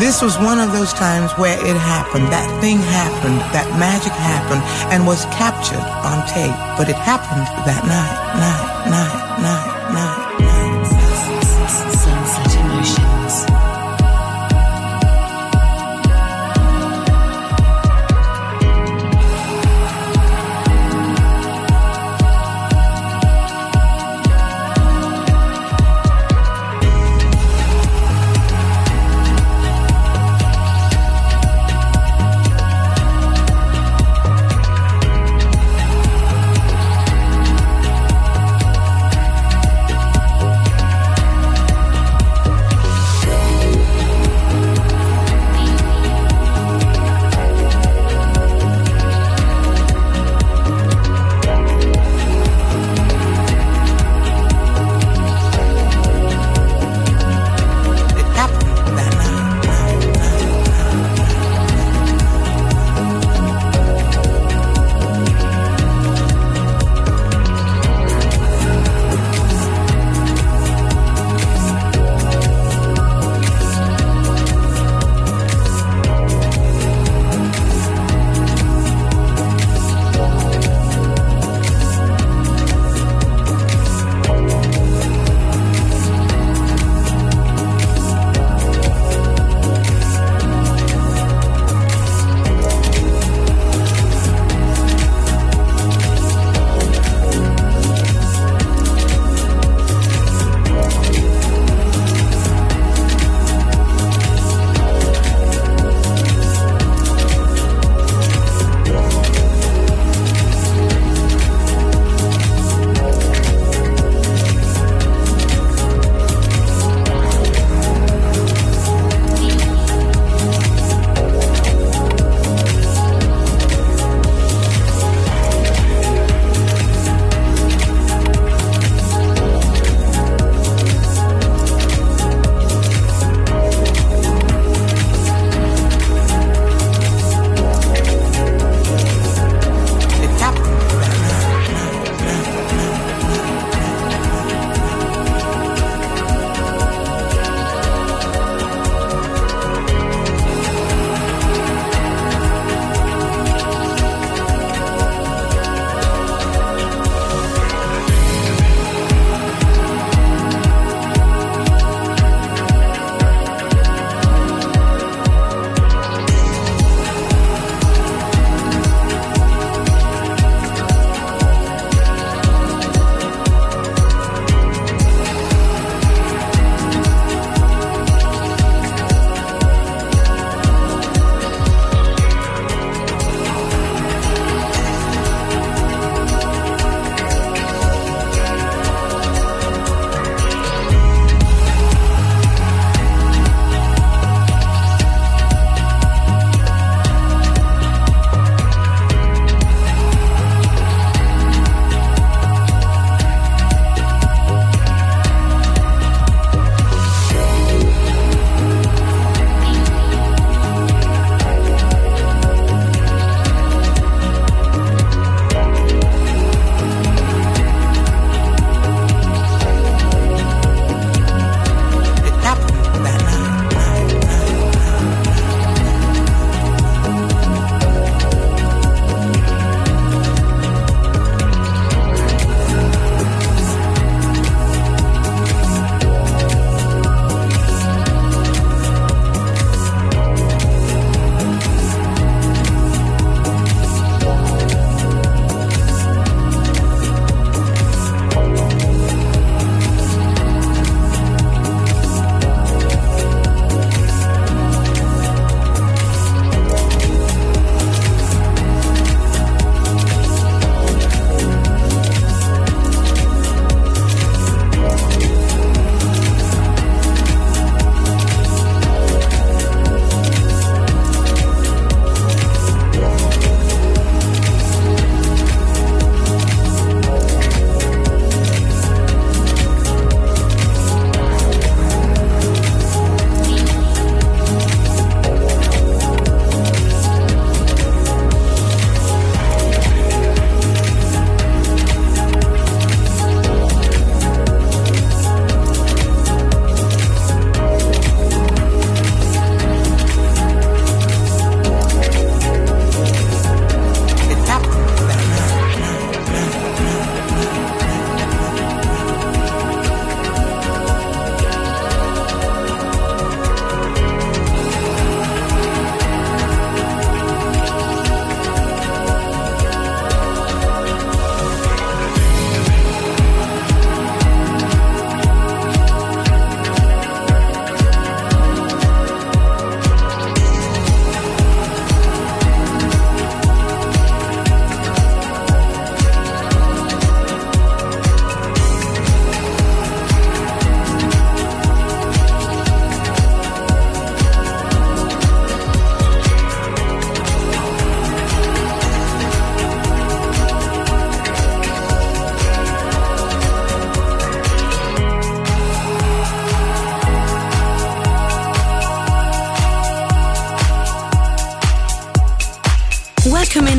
This was one of those times where it happened, that thing happened, that magic happened, and was captured on tape. But it happened that night.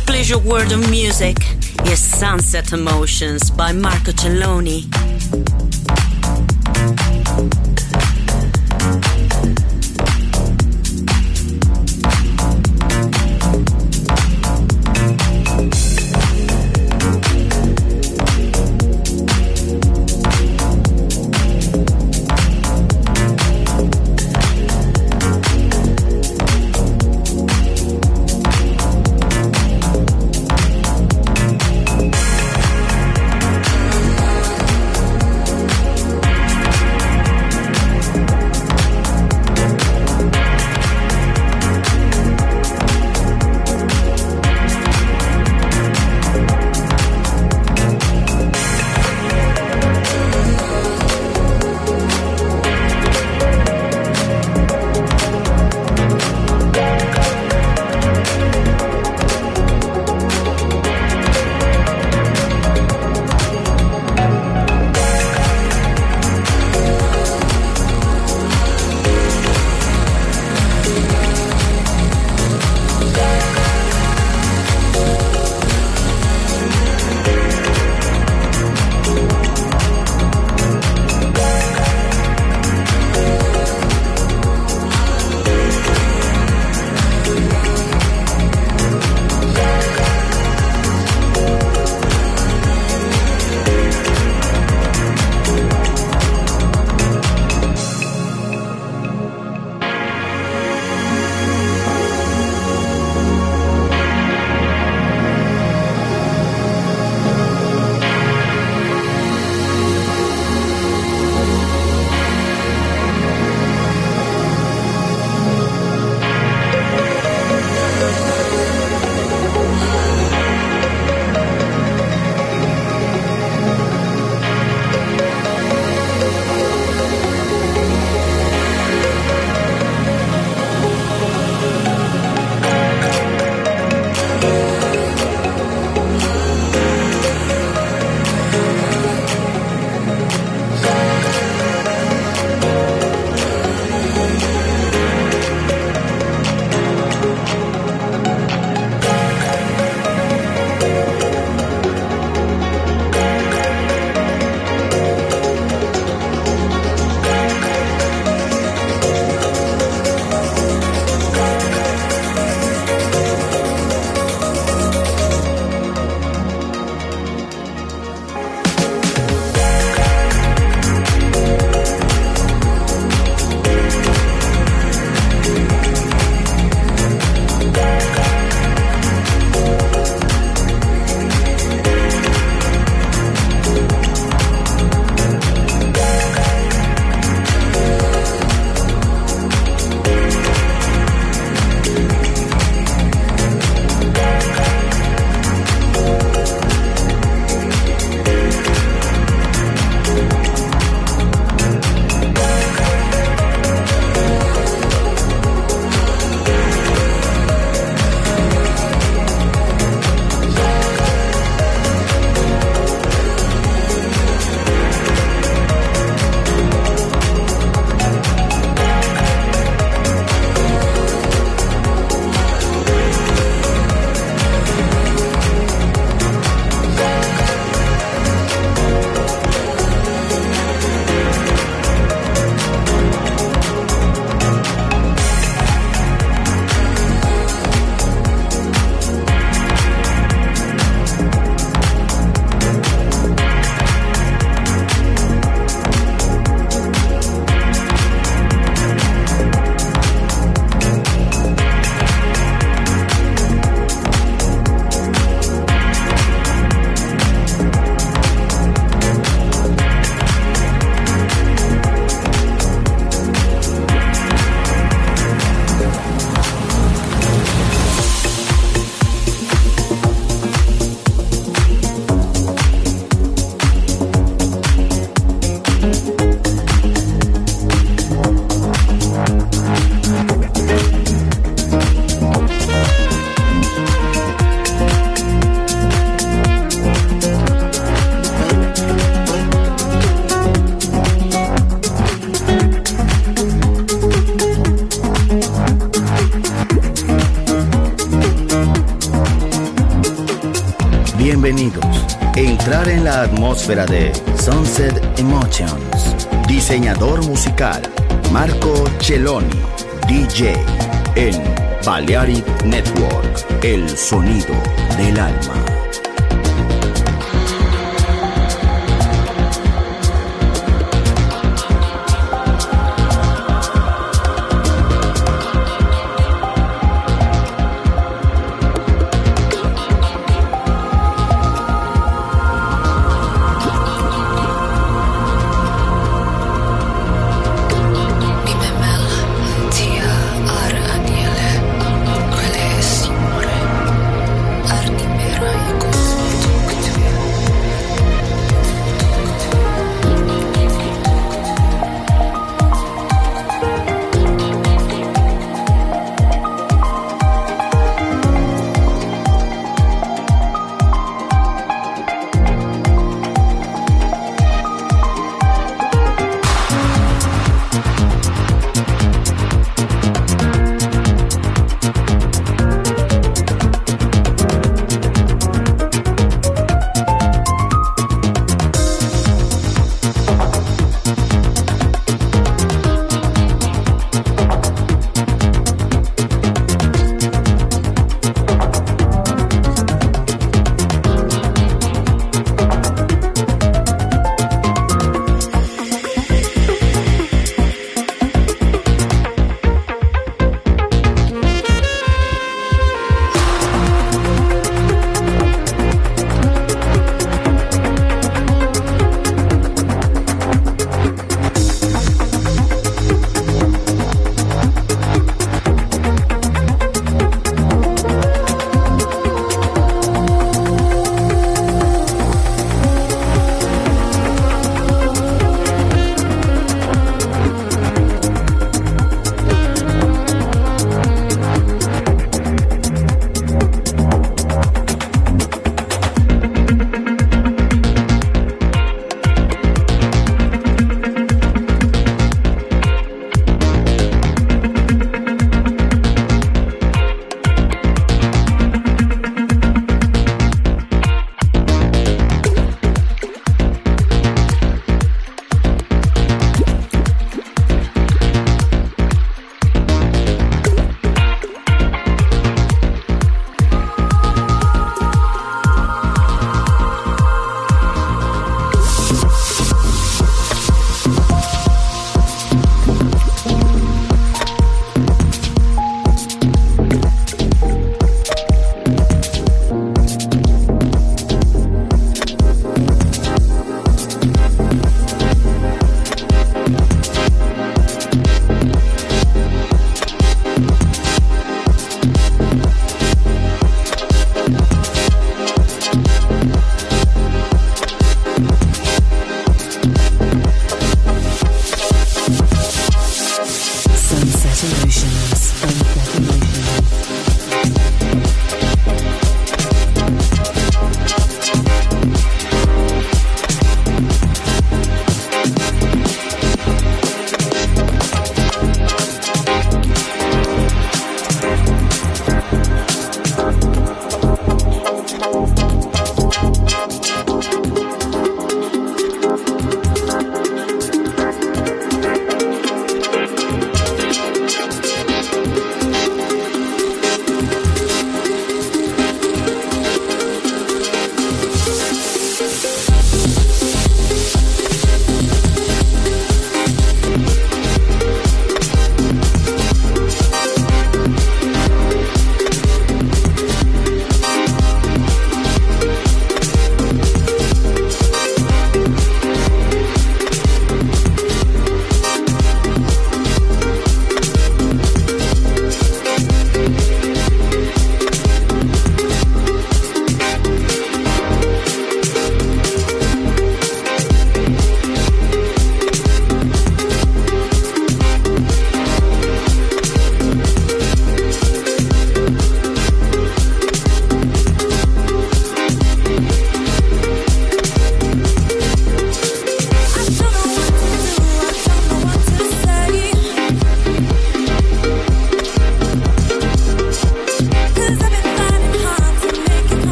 the pleasure world of music is Sunset Emotions by Marco Celloni. la atmósfera de Sunset Emotions. Diseñador musical Marco Celloni, DJ en Balearic Network, el sonido del alma.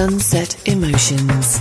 Sunset Emotions.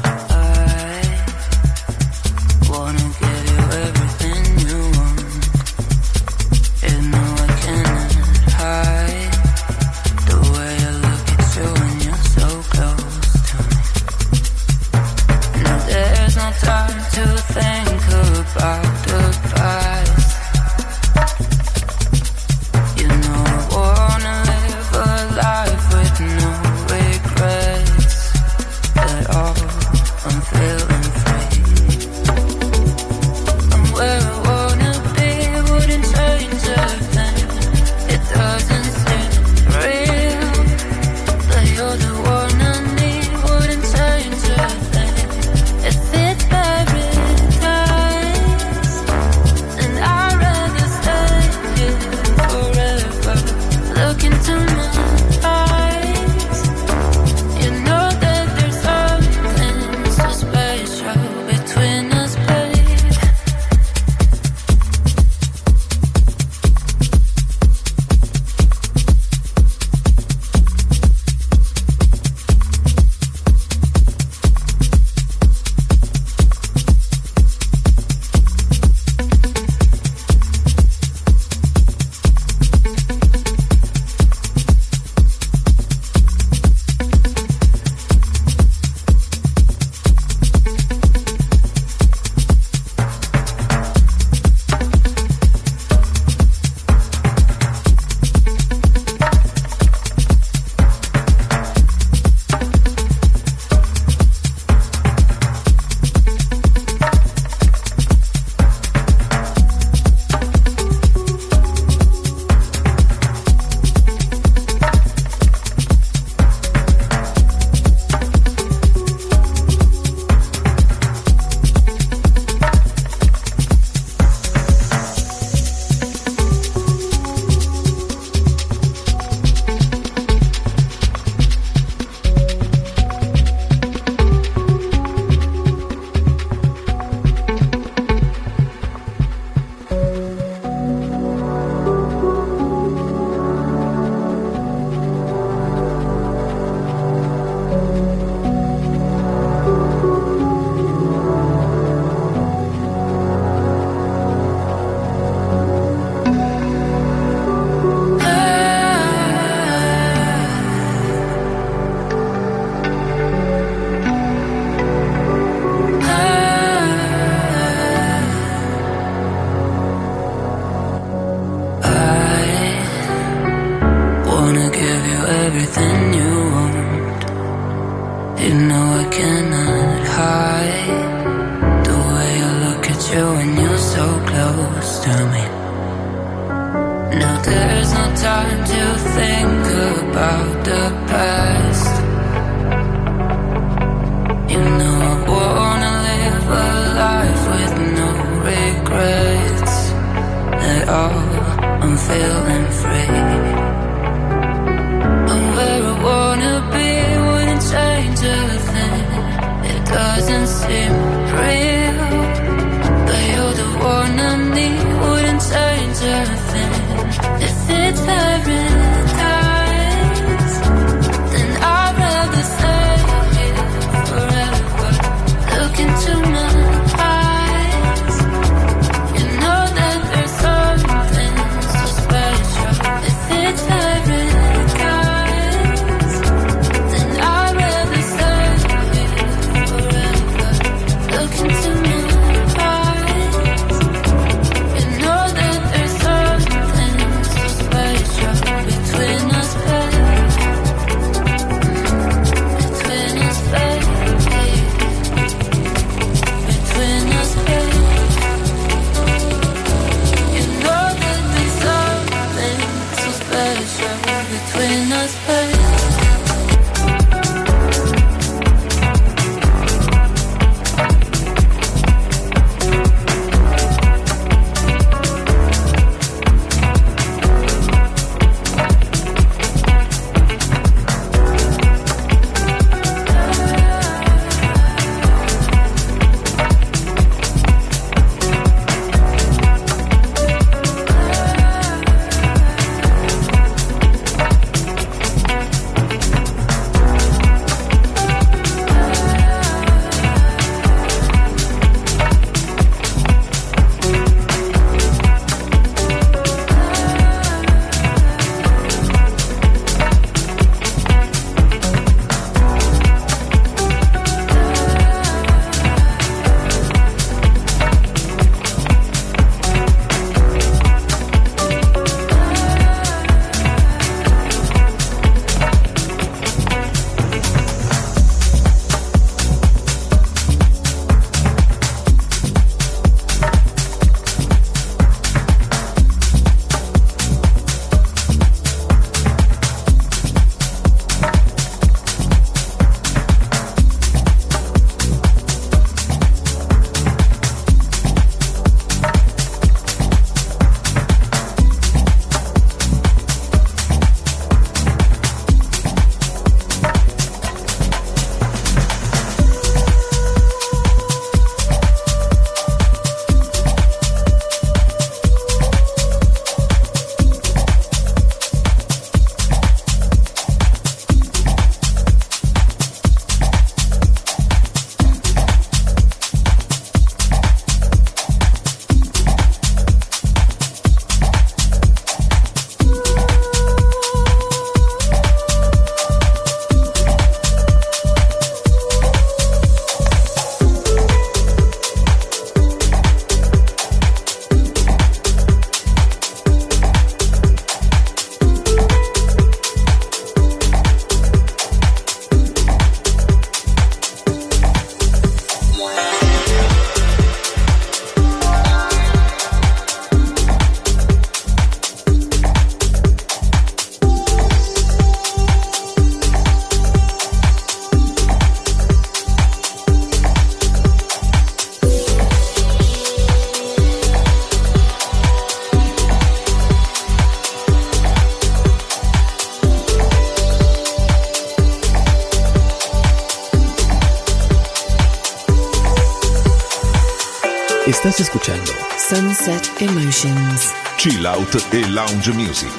Estás escuchando Sunset Emotions, Chill Out e Lounge Music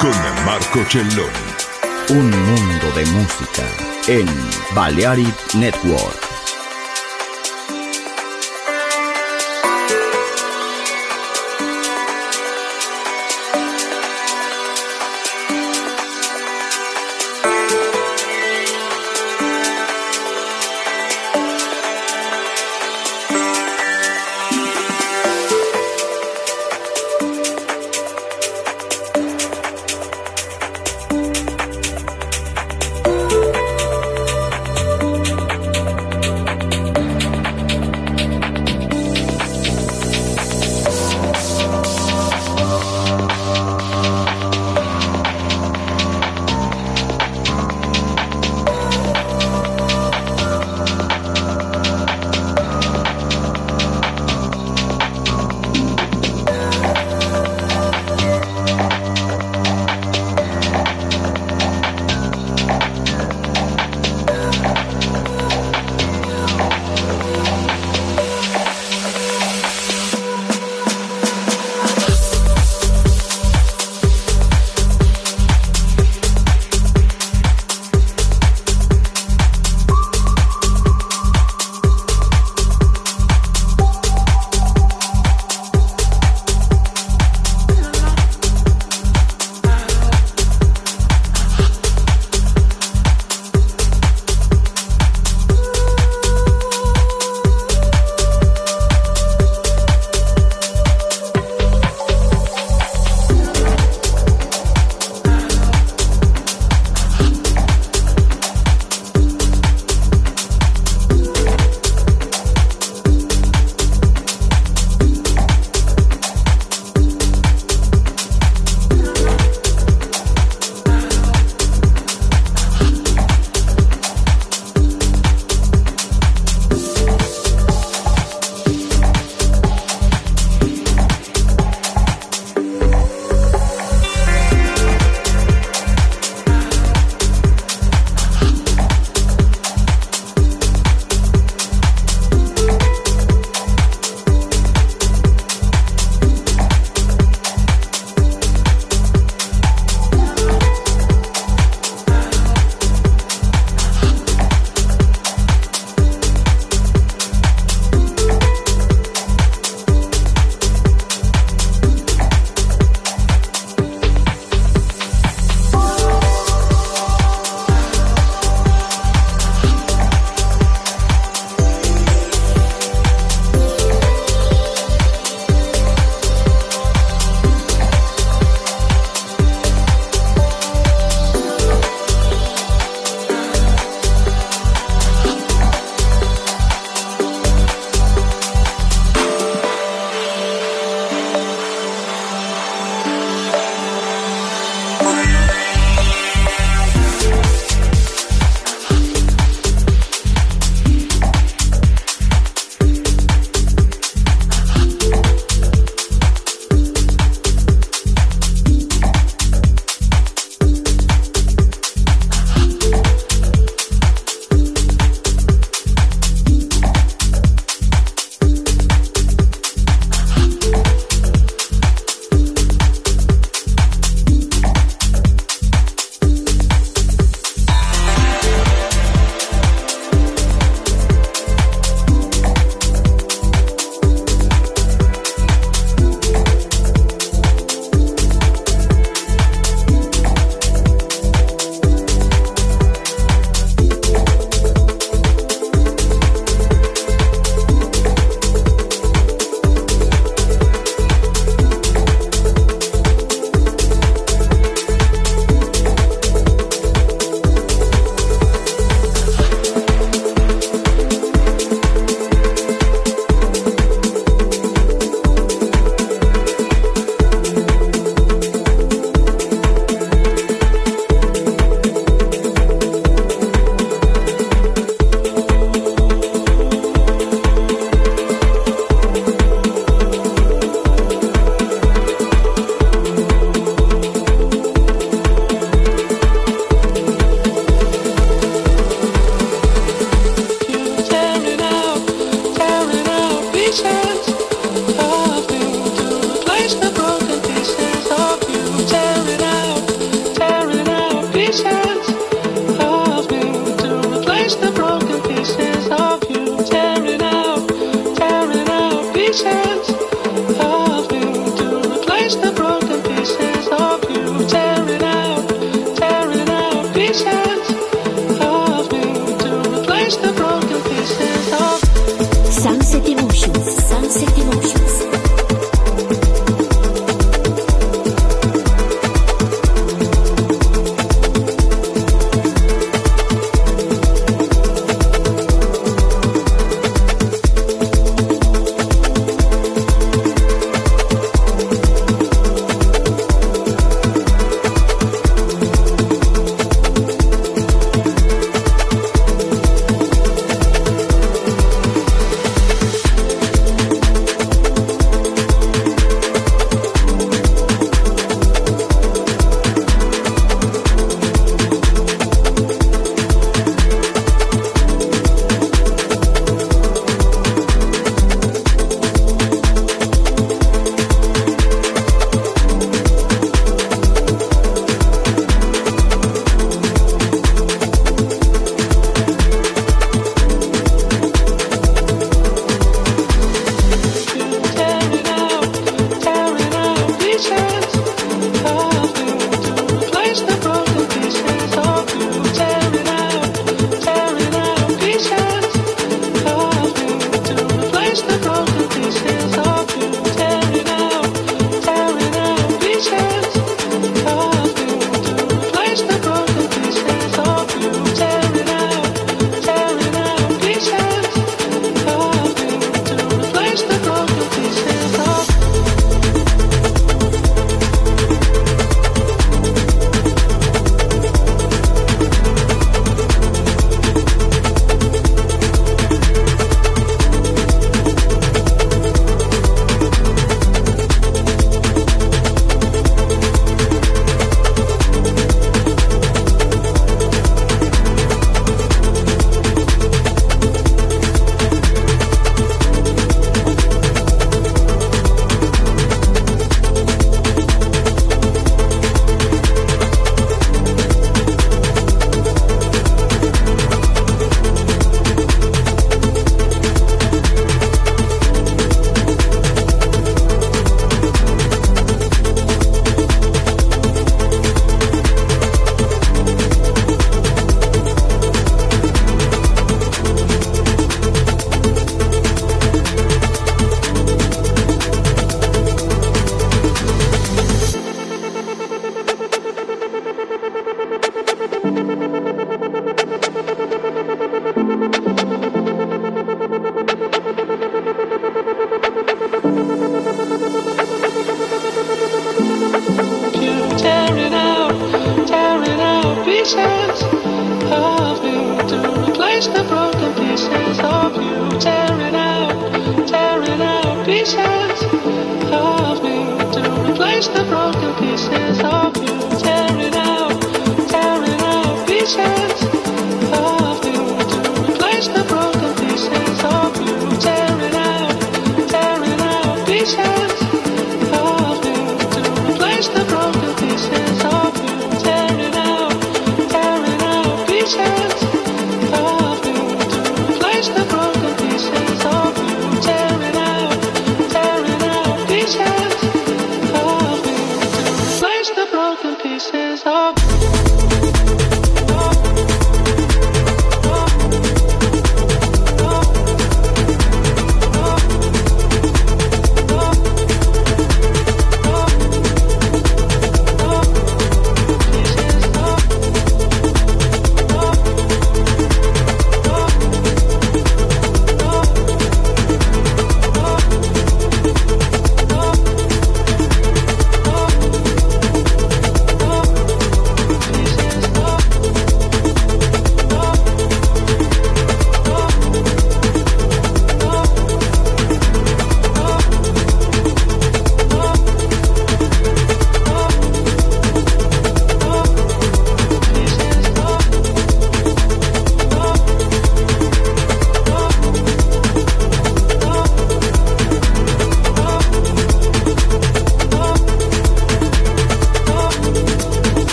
con Marco Celloni. Un mundo de música en Balearic Network.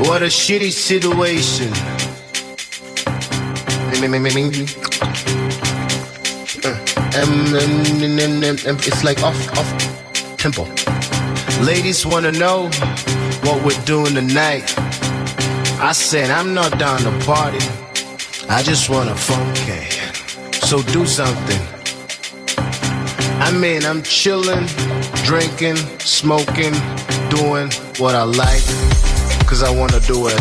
What a shitty situation. It's like off tempo. Ladies wanna know what we're doing tonight. I said I'm not down to party, I just want a funky. So do something. I mean, I'm chilling, drinking, smoking, doing what I like, cause I wanna do it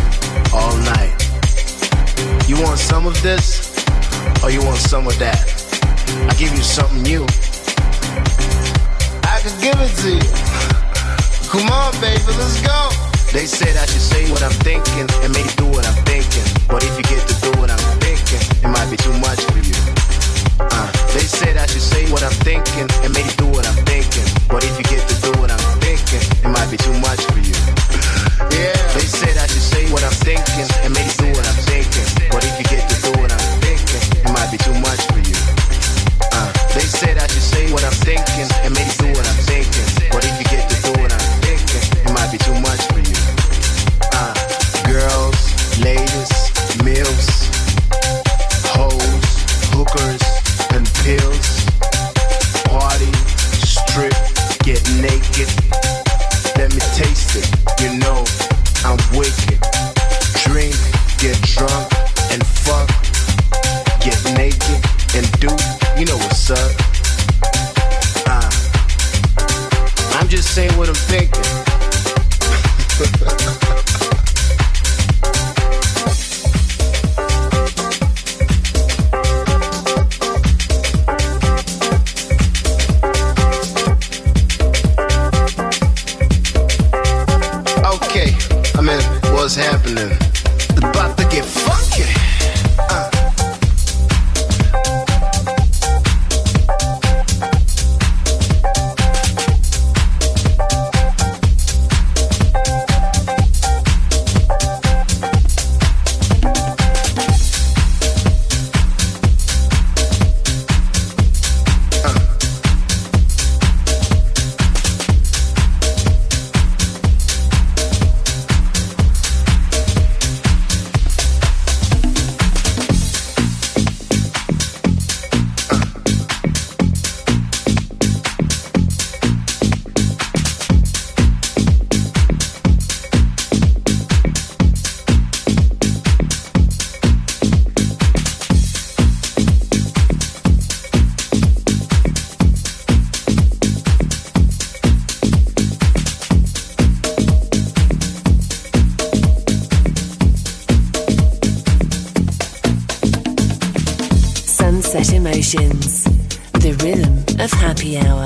all night. You want some of this, or you want some of that? I give you something new, I could give it to you. Come on baby, let's go. They said I should say what I'm thinking and make you do what I'm thinking. But if you get to do what I'm thinking, it might be too much for you. They said I should say what I'm thinking and make you do what I'm thinking. But if you get to do what I'm thinking, it might be too much for you. Yeah. They said I should say what I'm thinking and make you do what I'm thinking. But if you get to do what I'm thinking, it might be too much for you. They said I should say what I'm thinking and make you do what I'm thinking. But if you get to do what I'm thinking, it might be too much for you. Girls, ladies, meals, hoes, hookers, and pills. Party, strip, get naked. Let me taste it, you know I'm wicked. Drink, get drunk, and fuck. Get naked and do, you know what's up. I'm just saying what I'm thinking. Okay, I mean, what's happening? About to get funky. The rhythm of happy hour.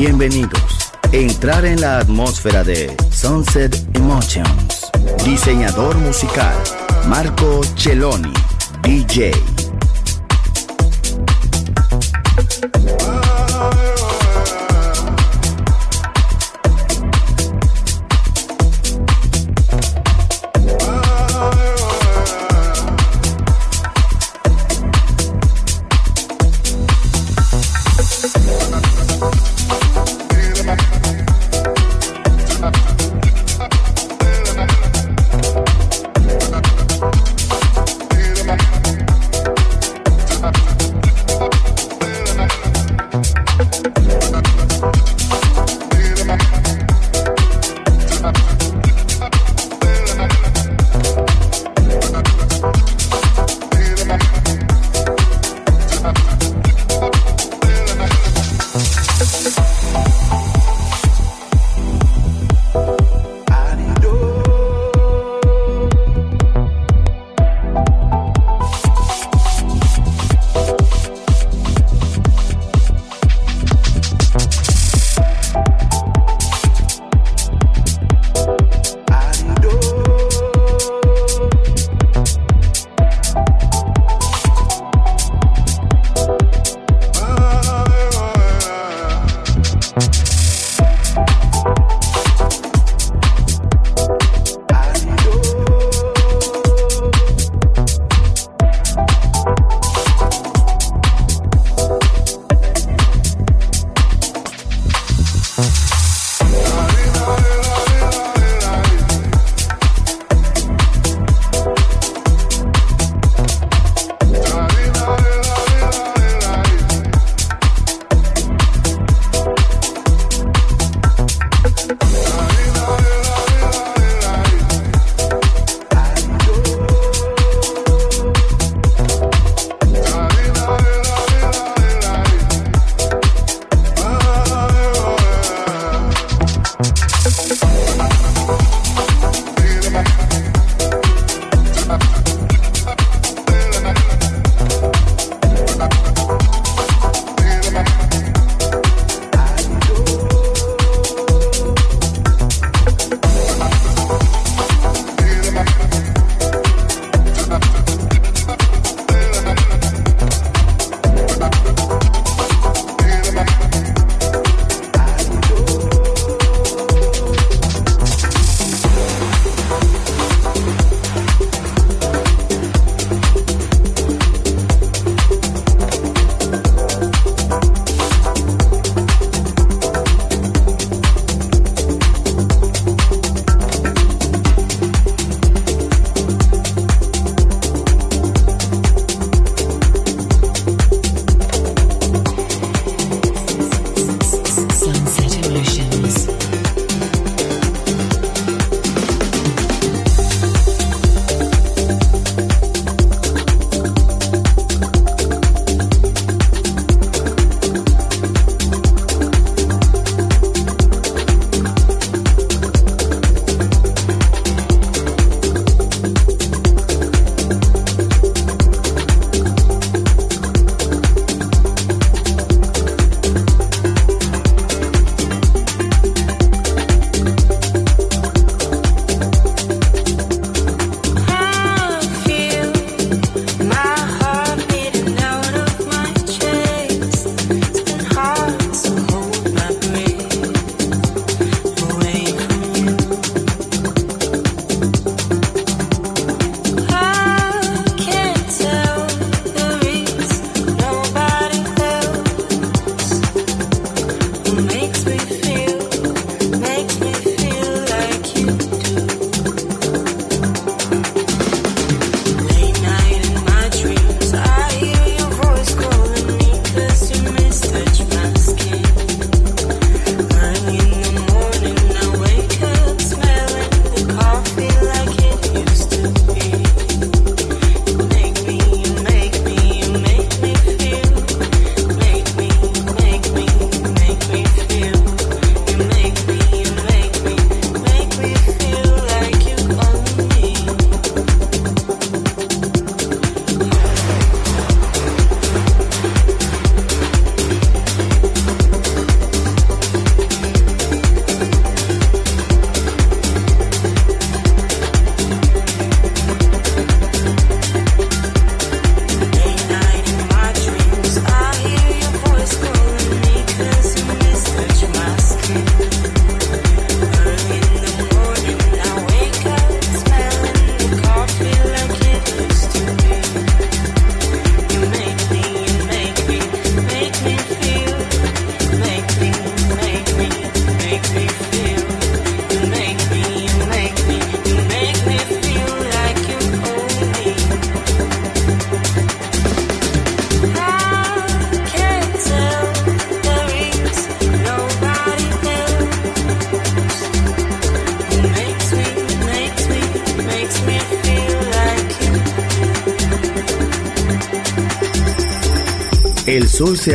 Bienvenidos a entrar en la atmósfera de Sunset Emotions. Diseñador musical Marco Celloni, DJ. El sol se